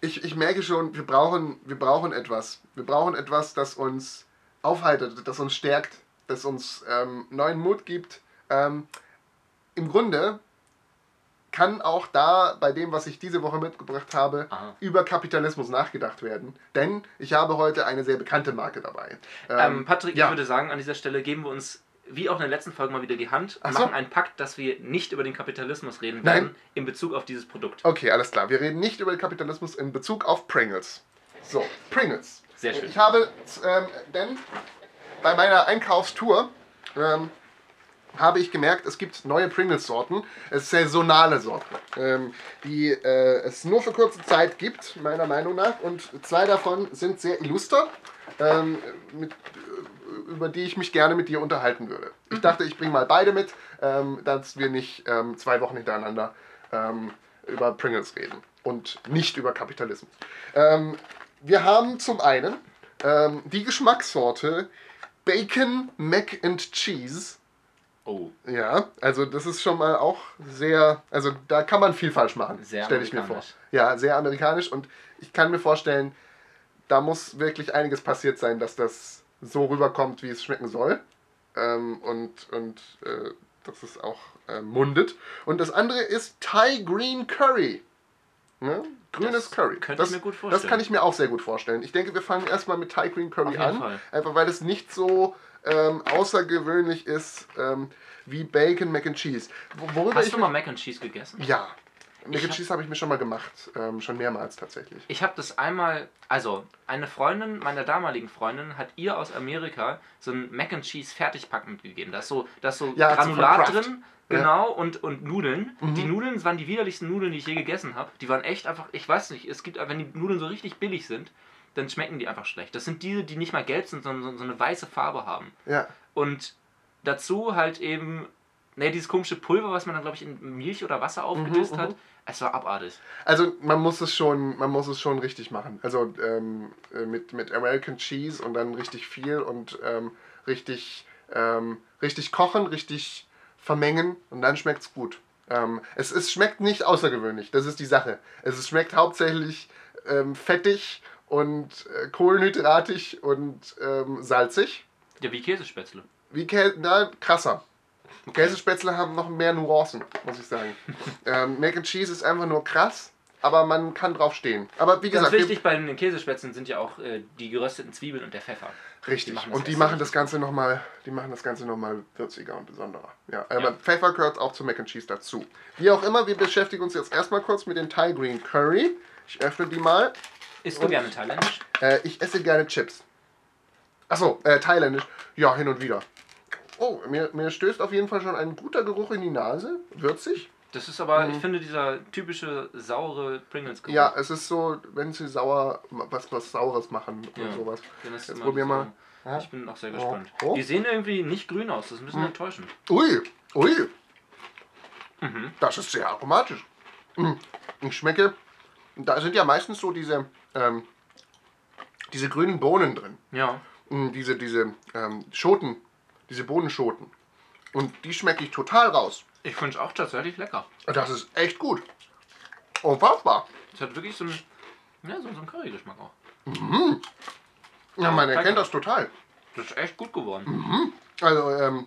ich, ich merke schon, wir brauchen, wir brauchen etwas. Wir brauchen etwas, das uns aufheitert, das uns stärkt, das uns ähm, neuen Mut gibt. Ähm, im Grunde kann auch da bei dem, was ich diese Woche mitgebracht habe, Aha. über Kapitalismus nachgedacht werden. Denn ich habe heute eine sehr bekannte Marke dabei. Ähm, ähm, Patrick, ja. ich würde sagen, an dieser Stelle geben wir uns, wie auch in der letzten Folge, mal wieder die Hand und Ach machen so. einen Pakt, dass wir nicht über den Kapitalismus reden werden Nein. in Bezug auf dieses Produkt. Okay, alles klar. Wir reden nicht über den Kapitalismus in Bezug auf Pringles. So, Pringles. Sehr schön. Ich habe, ähm, denn bei meiner Einkaufstour... Ähm, habe ich gemerkt, es gibt neue Pringles-Sorten, es saisonale Sorten, ähm, die äh, es nur für kurze Zeit gibt, meiner Meinung nach. Und zwei davon sind sehr illuster, ähm, mit, über die ich mich gerne mit dir unterhalten würde. Ich dachte, ich bringe mal beide mit, ähm, dass wir nicht ähm, zwei Wochen hintereinander ähm, über Pringles reden und nicht über Kapitalismus. Ähm, wir haben zum einen ähm, die Geschmackssorte Bacon Mac and Cheese. Oh. Ja, also das ist schon mal auch sehr, also da kann man viel falsch machen, stelle ich mir vor. Ja, sehr amerikanisch, und ich kann mir vorstellen, da muss wirklich einiges passiert sein, dass das so rüberkommt, wie es schmecken soll, ähm, und, und äh, dass es auch äh, mundet. Und das andere ist Thai Green Curry. Ne? Grünes das Curry. Das, ich mir gut vorstellen. Das kann ich mir auch sehr gut vorstellen. Ich denke, wir fangen erstmal mit Thai Green Curry an, Fall. einfach weil es nicht so... Ähm, außergewöhnlich ist, ähm, wie Bacon Mac and Cheese. Worüber Hast ich du mal Mac and Cheese gegessen? Ja. Mac ich and hab Cheese habe ich mir schon mal gemacht. Ähm, schon mehrmals tatsächlich. Ich habe das einmal, also eine Freundin, meiner damaligen Freundin, hat ihr aus Amerika so ein Mac and Cheese Fertigpack mitgegeben. Da ist so, da ist so ja, Granulat so drin. Genau, und, und Nudeln. Mhm. Die Nudeln waren die widerlichsten Nudeln, die ich je gegessen habe. Die waren echt einfach, ich weiß nicht, es gibt, wenn die Nudeln so richtig billig sind, dann schmecken die einfach schlecht. Das sind diese, die nicht mal gelb sind, sondern so eine weiße Farbe haben. Ja. Und dazu halt eben, ne, dieses komische Pulver, was man dann, glaube ich, in Milch oder Wasser aufgedüst mhm, hat. Mhm. Es war abartig. Also man muss es schon, man muss es schon richtig machen. Also ähm, mit, mit American Cheese und dann richtig viel und ähm, richtig, ähm, richtig kochen, richtig vermengen, und dann schmeckt's gut. Ähm, es, es schmeckt nicht außergewöhnlich, das ist die Sache. Es schmeckt hauptsächlich ähm, fettig und äh, kohlenhydratig und ähm, salzig. Ja, wie Käsespätzle. Wie Käse, na, krasser. Okay. Käsespätzle haben noch mehr Nuancen, muss ich sagen. ähm, Mac and Cheese ist einfach nur krass, aber man kann drauf stehen. Aber wie gesagt, ganz wichtig bei den Käsespätzlen sind ja auch äh, die gerösteten Zwiebeln und der Pfeffer. Richtig. Die und die machen das Ganze nochmal, die machen das Ganze nochmal würziger und besonderer. Ja, aber ja. Pfeffer gehört auch zu Mac and Cheese dazu. Wie auch immer, wir beschäftigen uns jetzt erstmal kurz mit dem Thai Green Curry. Ich öffne die mal. Isst du gerne thailändisch? Äh, ich esse gerne Chips. Achso, äh, thailändisch. Ja, hin und wieder. Oh, mir, mir stößt auf jeden Fall schon ein guter Geruch in die Nase. Würzig. Das ist aber, mhm. ich finde, dieser typische saure Pringles-Geruch. Ja, es ist so, wenn sie sauer, was, was Saures machen oder ja, sowas. Jetzt probieren wir mal. Ich bin auch sehr gespannt. Oh, oh. Die sehen irgendwie nicht grün aus, das ist ein bisschen mhm. enttäuschend. Ui, ui. Mhm. Das ist sehr aromatisch. Mhm. Ich schmecke, da sind ja meistens so diese... Ähm, diese grünen Bohnen drin. Ja. Und diese, diese ähm, Schoten, diese Bohnenschoten. Und die schmecke ich total raus. Ich finde es auch tatsächlich lecker. Das ist echt gut. Unfassbar. Es hat wirklich so einen, ja, so, so einen Curry-Geschmack auch. Mhm. Ja, man ja, erkennt das total. Das ist echt gut geworden. Mhm. Also, ähm,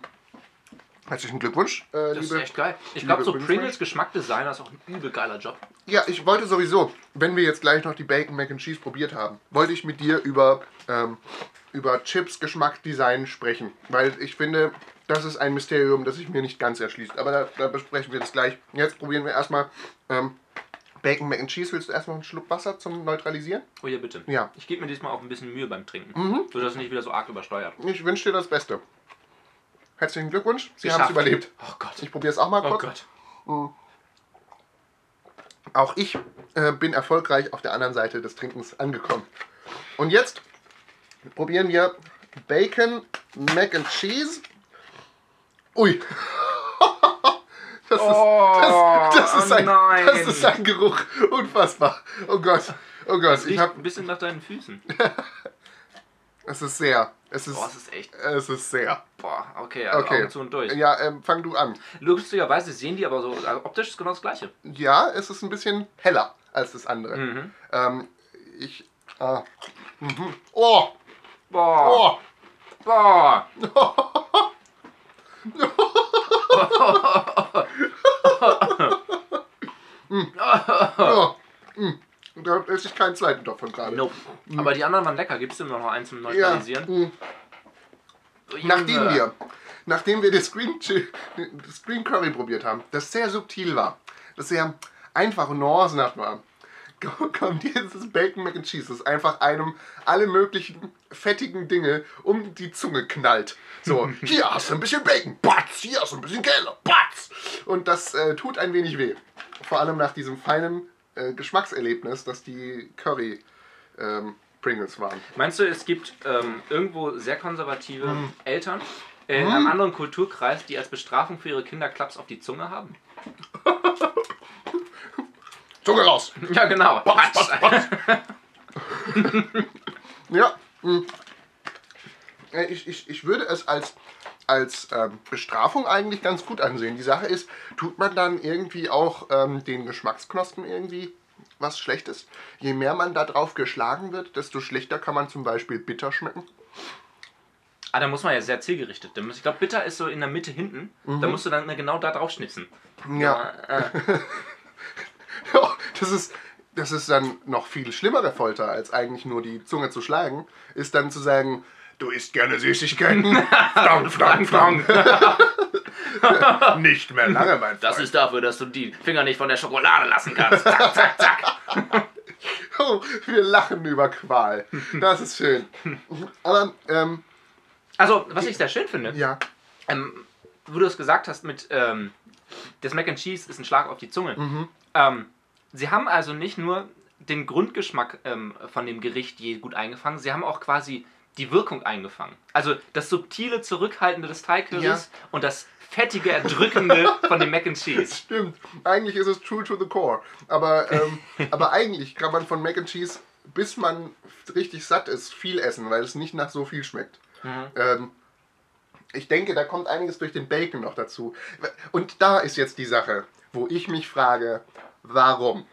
herzlichen Glückwunsch. Äh, das liebe, ist echt geil. Ich glaube, so Pringles Geschmackdesigner ist auch ein übel geiler Job. Ja, ich wollte sowieso, wenn wir jetzt gleich noch die Bacon Mac and Cheese probiert haben, wollte ich mit dir über, ähm, über Chips Geschmackdesign sprechen. Weil ich finde, das ist ein Mysterium, das sich mir nicht ganz erschließt. Aber da, da besprechen wir das gleich. Jetzt probieren wir erstmal ähm, Bacon Mac and Cheese, willst du erst noch einen Schluck Wasser zum Neutralisieren? Oh ja, bitte. Ja. Ich gebe mir diesmal auch ein bisschen Mühe beim Trinken, mhm. sodass es nicht wieder so arg übersteuert. Ich wünsche dir das Beste. Herzlichen Glückwunsch, Sie haben es überlebt. Oh Gott. Ich probiere es auch mal oh kurz. Oh Gott. Auch ich äh, bin erfolgreich auf der anderen Seite des Trinkens angekommen. Und jetzt probieren wir Bacon Mac and Cheese. Ui. Das, oh, ist, das, das, ist ein, nein. das ist ein Geruch. Unfassbar. Oh Gott. Oh Gott. Das riecht ich hab... ein bisschen nach deinen Füßen. Es ist sehr. Es ist, Boah, es ist echt. Es ist sehr. Boah, okay, also okay. Augen zu und durch. Ja, ähm, fang du an. Lustigerweise sehen die aber so, also optisch ist genau das Gleiche. Ja, es ist ein bisschen heller als das andere. Mhm. Ähm, ich. Ah. Mhm. Oh! Boah! Oh! Boah! Da esse ich keinen zweiten davon gerade. Nope. Mhm. Aber die anderen waren lecker. Gibt es denn noch eins zum Neutralisieren? Ja. Mhm. Nachdem wir, nachdem wir das Green, das Green Curry probiert haben, das sehr subtil war, das sehr einfache nuancenhaft war, kommt dieses Bacon Mac and Cheese, das einfach einem alle möglichen fettigen Dinge um die Zunge knallt. So, hier hast du ein bisschen Bacon, batz, hier hast du ein bisschen Käse, batz. Und das äh, tut ein wenig weh. Vor allem nach diesem feinen Geschmackserlebnis, dass die Curry ähm, Pringles waren. Meinst du, es gibt ähm, irgendwo sehr konservative mm. Eltern in mm. einem anderen Kulturkreis, die als Bestrafung für ihre Kinder Klaps auf die Zunge haben? Zunge raus! Ja, genau. Batsch, batsch, batsch. Ja. Ich, ich, ich würde es als, als ähm, Bestrafung eigentlich ganz gut ansehen. Die Sache ist, tut man dann irgendwie auch ähm, den Geschmacksknospen irgendwie was Schlechtes? Je mehr man da drauf geschlagen wird, desto schlechter kann man zum Beispiel bitter schmecken. Ah, da muss man ja sehr zielgerichtet. Ich glaube, bitter ist so in der Mitte hinten. Mhm. Da musst du dann genau da drauf schnipsen. Ja. ja äh. das ist... Das ist dann noch viel schlimmere Folter, als eigentlich nur die Zunge zu schlagen, ist dann zu sagen, du isst gerne Süßigkeiten. Frank, Frank, Frank. Nicht mehr lange, mein Freund. Das ist dafür, dass du die Finger nicht von der Schokolade lassen kannst. Zack, zack, zack. Oh, wir lachen über Qual. Das ist schön. Aber, ähm... Also, was ich sehr schön finde, ja. ähm, wo du es gesagt hast mit, ähm, das Mac and Cheese ist ein Schlag auf die Zunge. Mhm. Ähm, Sie haben also nicht nur den Grundgeschmack ähm, von dem Gericht je gut eingefangen, sie haben auch quasi die Wirkung eingefangen. Also das subtile, zurückhaltende des Thai Currys ja. und das fettige, erdrückende von dem Mac and Cheese. Stimmt. Eigentlich ist es true to the core. Aber, ähm, aber eigentlich kann man von Mac and Cheese, bis man richtig satt ist, viel essen, weil es nicht nach so viel schmeckt. Mhm. Ähm, ich denke, da kommt einiges durch den Bacon noch dazu. Und da ist jetzt die Sache, wo ich mich frage... Warum?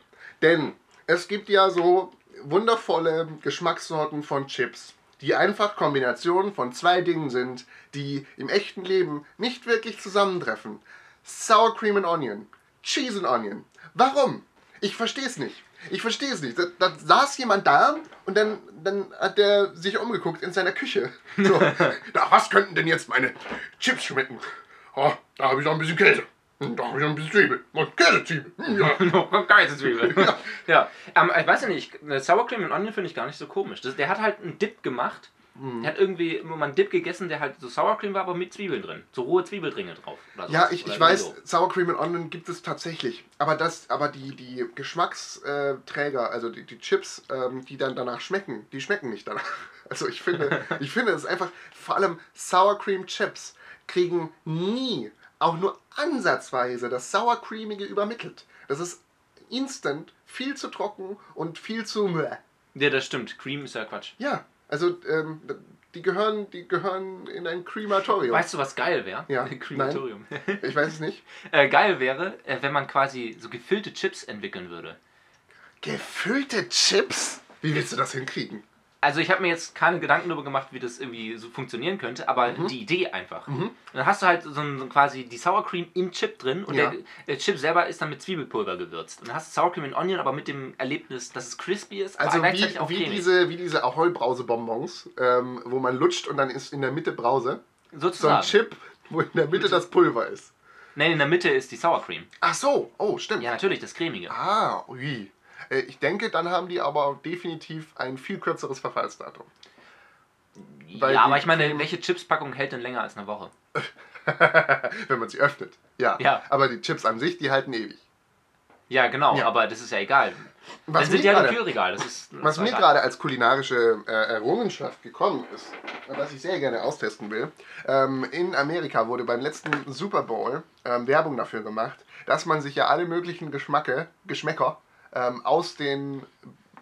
Denn es gibt ja so wundervolle Geschmackssorten von Chips, die einfach Kombinationen von zwei Dingen sind, die im echten Leben nicht wirklich zusammentreffen. Sour Cream and Onion, Cheese and Onion. Warum? Ich verstehe es nicht. Ich verstehe es nicht. Da, da saß jemand da und dann, dann hat der sich umgeguckt in seiner Küche. So, nach was könnten denn jetzt meine Chips schmecken? Oh, da habe ich noch ein bisschen Käse. Da habe ich ein bisschen Zwiebel. Und Käsezwiebel. Ja. Käsezwiebel. Ja. ja. Ähm, ich weiß ja nicht, Sour Cream and Onion finde ich gar nicht so komisch. Das, der hat halt einen Dip gemacht. Mhm. Der hat irgendwie immer mal einen Dip gegessen, der halt so Sour Cream war, aber mit Zwiebeln drin. So rohe Zwiebeldringe drauf. Oder ja, ich, oder ich weiß, so. Sour Cream and Onion gibt es tatsächlich. Aber, das, aber die, die Geschmacksträger, also die, die Chips, die dann danach schmecken, die schmecken nicht danach. Also ich finde, ich finde es einfach, vor allem Sour Cream Chips kriegen nie... auch nur ansatzweise das Sauercremige übermittelt. Das ist instant, viel zu trocken und viel zu... Mäh. Ja, das stimmt. Cream ist ja Quatsch. Ja, also ähm, die, gehören, die gehören in ein Crematorium. Weißt du, was geil wäre? Ja. Crematorium. Nein, ich weiß es nicht. äh, geil wäre, wenn man quasi so gefüllte Chips entwickeln würde. Gefüllte Chips? Wie willst du das hinkriegen? Also ich habe mir jetzt keine Gedanken darüber gemacht, wie das irgendwie so funktionieren könnte, aber mhm. die Idee einfach. Mhm. Dann hast du halt so, ein, so quasi die Sour Cream im Chip drin und ja. der, der Chip selber ist dann mit Zwiebelpulver gewürzt. Und dann hast du Sour Cream and Onion, aber mit dem Erlebnis, dass es crispy ist, also aber gleichzeitig auch cremig. Also wie diese Ahoi-Brause-Bonbons, ähm, wo man lutscht und dann ist in der Mitte Brause. Sozusagen. So ein Chip, wo in der Mitte, Mitte. das Pulver ist. Nein, in der Mitte ist die Sour Cream. Ach so, oh, stimmt. Ja, natürlich, das Cremige. Ah, ui. Ich denke, dann haben die aber definitiv ein viel kürzeres Verfallsdatum. Weil ja, aber ich meine, welche Chips-Packung hält denn länger als eine Woche? Wenn man sie öffnet, ja. ja. Aber die Chips an sich, die halten ewig. Ja, genau, ja. Aber das ist ja egal. Was dann sind die ja im Kühlregal. Das ist, das was mir gerade als kulinarische äh, Errungenschaft gekommen ist, was ich sehr gerne austesten will, ähm, in Amerika wurde beim letzten Super Bowl ähm, Werbung dafür gemacht, dass man sich ja alle möglichen Geschmacke, Geschmäcker ähm, aus den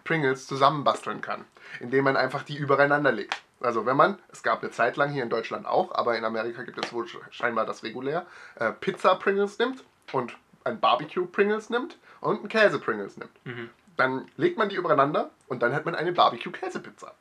Pringles zusammenbasteln kann, indem man einfach die übereinander legt. Also wenn man, es gab eine Zeit lang hier in Deutschland auch, aber in Amerika gibt es wohl scheinbar das regulär, äh, Pizza-Pringles nimmt und ein Barbecue-Pringles nimmt und einen Käse-Pringles nimmt. Mhm. Dann legt man die übereinander und dann hat man eine Barbecue-Käse-Pizza.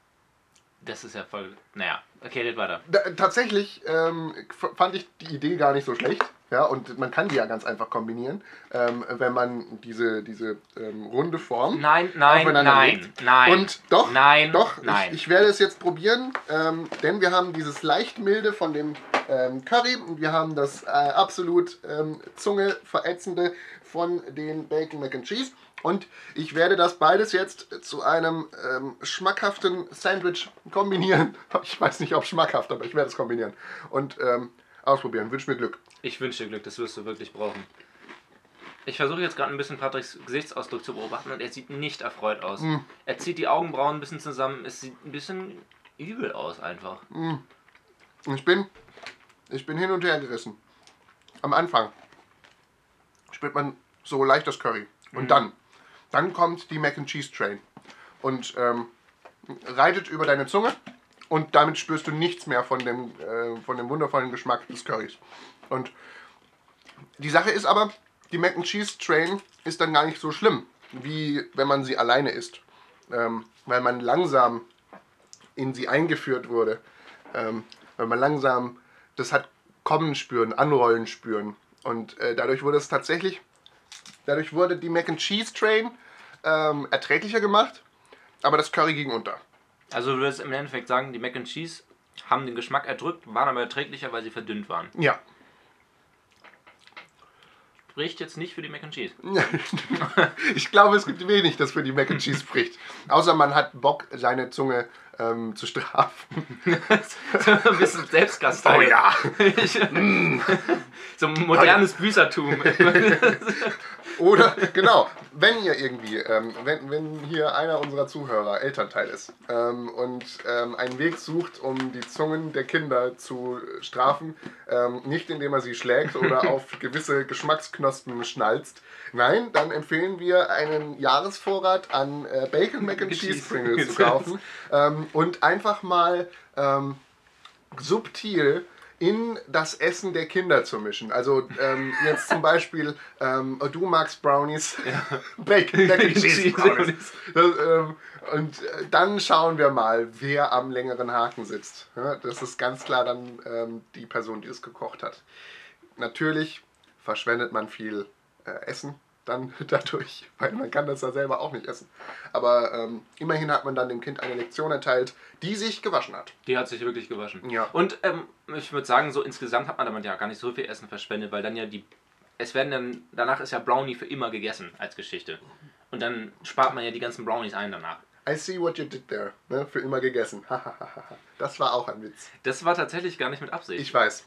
Das ist ja voll... Naja, okay, geht weiter. Da, tatsächlich ähm, fand ich die Idee gar nicht so schlecht. Ja, und man kann die ja ganz einfach kombinieren, ähm, wenn man diese, diese ähm, runde Form nein, nein, aufeinander nein, legt. Nein, und doch, nein, doch, nein. Ich, ich werde es jetzt probieren, ähm, denn wir haben dieses leicht milde von dem ähm, Curry und wir haben das äh, absolut ähm, Zunge verätzende von den Bacon Mac and Cheese. Und ich werde das beides jetzt zu einem ähm, schmackhaften Sandwich kombinieren. Ich weiß nicht, ob schmackhaft, aber ich werde es kombinieren. Und ähm, ausprobieren. Wünsch mir Glück. Ich wünsche dir Glück, das wirst du wirklich brauchen. Ich versuche jetzt gerade ein bisschen Patricks Gesichtsausdruck zu beobachten und er sieht nicht erfreut aus. Mm. Er zieht die Augenbrauen ein bisschen zusammen, es sieht ein bisschen übel aus einfach. Mm. Ich bin, ich bin hin und her gerissen. Am Anfang spürt man so leicht das Curry und mm. dann, dann kommt die Mac and Cheese Train und ähm, reitet über deine Zunge. Und damit spürst du nichts mehr von dem, äh, von dem wundervollen Geschmack des Currys. Und die Sache ist aber, die Mac and Cheese Train ist dann gar nicht so schlimm, wie wenn man sie alleine isst. Ähm, weil man langsam in sie eingeführt wurde. Ähm, weil man langsam das hat kommen spüren, anrollen spüren. Und äh, dadurch wurde es tatsächlich, dadurch wurde die Mac and Cheese Train ähm, erträglicher gemacht, aber das Curry ging unter. Also du würdest im Endeffekt sagen, die Mac and Cheese haben den Geschmack erdrückt, waren aber erträglicher, weil sie verdünnt waren. Ja. Spricht jetzt nicht für die Mac and Cheese. Ich glaube, es gibt wenig, das für die Mac and Cheese spricht. Außer man hat Bock, seine Zunge ähm, zu strafen. So ein bisschen Selbstkastei. Oh ja. So ein modernes Büßertum. Oder, genau, wenn ihr irgendwie, ähm, wenn, wenn hier einer unserer Zuhörer Elternteil ist ähm, und ähm, einen Weg sucht, um die Zungen der Kinder zu strafen, ähm, nicht indem er sie schlägt oder auf gewisse Geschmacksknospen schnalzt, nein, dann empfehlen wir einen Jahresvorrat an äh, Bacon Mac and Cheese Pringles zu kaufen ähm, und einfach mal ähm, subtil in das Essen der Kinder zu mischen. Also ähm, jetzt zum Beispiel, ähm, du magst Brownies, ja. Bacon, Bacon Cheese Brownies. Das, ähm, und dann schauen wir mal, wer am längeren Haken sitzt. Ja, das ist ganz klar dann ähm, die Person, die es gekocht hat. Natürlich verschwendet man viel äh, Essen dann dadurch, weil man kann das ja selber auch nicht essen. Aber ähm, immerhin hat man dann dem Kind eine Lektion erteilt, die sich gewaschen hat. Die hat sich wirklich gewaschen. Ja. Und ähm, ich würde sagen, so insgesamt hat man damit ja gar nicht so viel Essen verschwendet, weil dann ja die, es werden dann, danach ist ja Brownie für immer gegessen als Geschichte. Und dann spart man ja die ganzen Brownies ein danach. I see what you did there. Ne? Für immer gegessen. Das war auch ein Witz. Das war tatsächlich gar nicht mit Absicht. Ich weiß.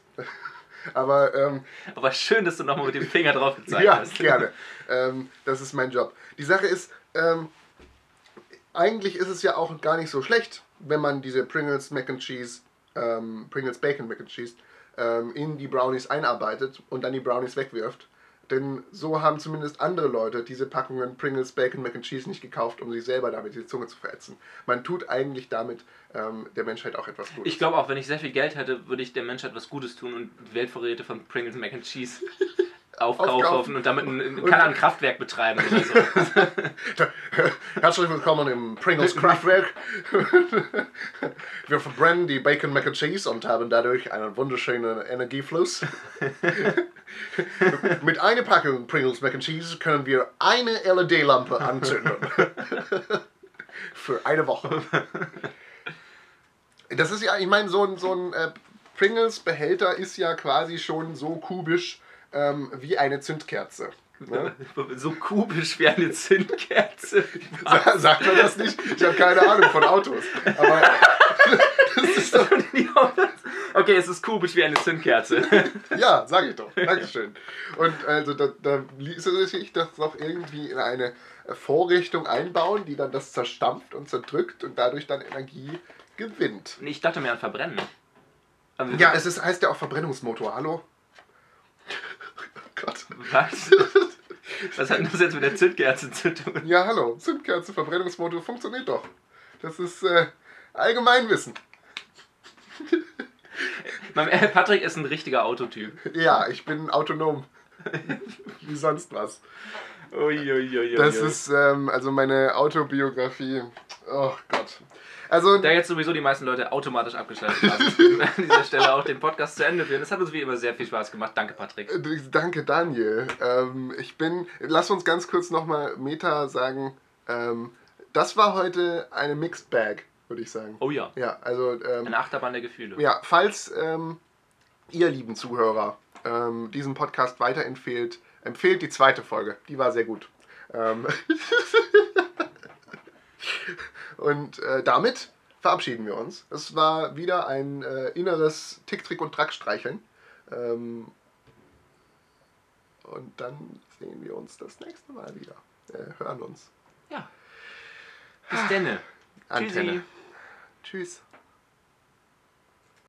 Aber, ähm, aber schön, dass du nochmal mit dem Finger drauf gezeigt ja, hast. Ja, gerne. Ähm, das ist mein Job. Die Sache ist, ähm, eigentlich ist es ja auch gar nicht so schlecht, wenn man diese Pringles Mac and Cheese, ähm, Pringles Bacon Mac and Cheese ähm, in die Brownies einarbeitet und dann die Brownies wegwirft. Denn so haben zumindest andere Leute diese Packungen Pringles Bacon Mac and Cheese nicht gekauft, um sich selber damit die Zunge zu verätzen. Man tut eigentlich damit ähm, der Menschheit auch etwas Gutes. Ich glaube auch, wenn ich sehr viel Geld hätte, würde ich der Menschheit was Gutes tun und Weltvorräte von Pringles Mac and Cheese aufkaufen und damit ein, kann ein Kraftwerk betreiben oder so. Herzlich willkommen im Pringles Kraftwerk. Wir verbrennen die Bacon Mac and Cheese und haben dadurch einen wunderschönen Energiefluss. Mit einer Packung Pringles Mac and Cheese können wir eine L E D-Lampe anzünden. Für eine Woche. Das ist ja, ich meine, so ein, so ein Pringles-Behälter ist ja quasi schon so kubisch, ähm, wie eine Zündkerze. Ne? So kubisch wie eine Zündkerze. Sa- sagt man das nicht? Ich habe keine Ahnung von Autos. Aber das ist doch... Okay, es ist kubisch wie eine Zündkerze. Ja, sag ich doch. Dankeschön. Und also da, da ließe sich das noch irgendwie in eine Vorrichtung einbauen, die dann das zerstampft und zerdrückt und dadurch dann Energie gewinnt. Ich dachte mir an Verbrennen. Also ja, es ist, heißt ja auch Verbrennungsmotor. Hallo? Gott. Was? Was hat denn das jetzt mit der Zündkerze zu tun? Ja, hallo. Zündkerze, Verbrennungsmotor, funktioniert doch. Das ist äh, Allgemeinwissen. Patrick ist ein richtiger Autotyp. Ja, ich bin autonom. Wie sonst was. Ui, ui, ui, das ui. ist ähm, also meine Autobiografie. Oh Gott. Also, da jetzt sowieso die meisten Leute automatisch abgeschaltet haben, an dieser Stelle auch den Podcast zu Ende führen. Das hat uns wie immer sehr viel Spaß gemacht. Danke, Patrick. Danke, Daniel. Ähm, ich bin. Lass uns ganz kurz nochmal Meta sagen. Ähm, das war heute eine Mixed Bag, würde ich sagen. Oh ja. Ja, also ähm, eine Achterbahn der Gefühle. Ja, falls ähm, ihr lieben Zuhörer ähm, diesen Podcast weiterempfehlt, empfehlt die zweite Folge. Die war sehr gut. Ähm. Und äh, damit verabschieden wir uns. Es war wieder ein äh, inneres Tick, Trick und Track streicheln. Ähm und dann sehen wir uns das nächste Mal wieder. Äh, hören uns. Ja. Bis denne. Antenne. Tschüssi. Tschüss.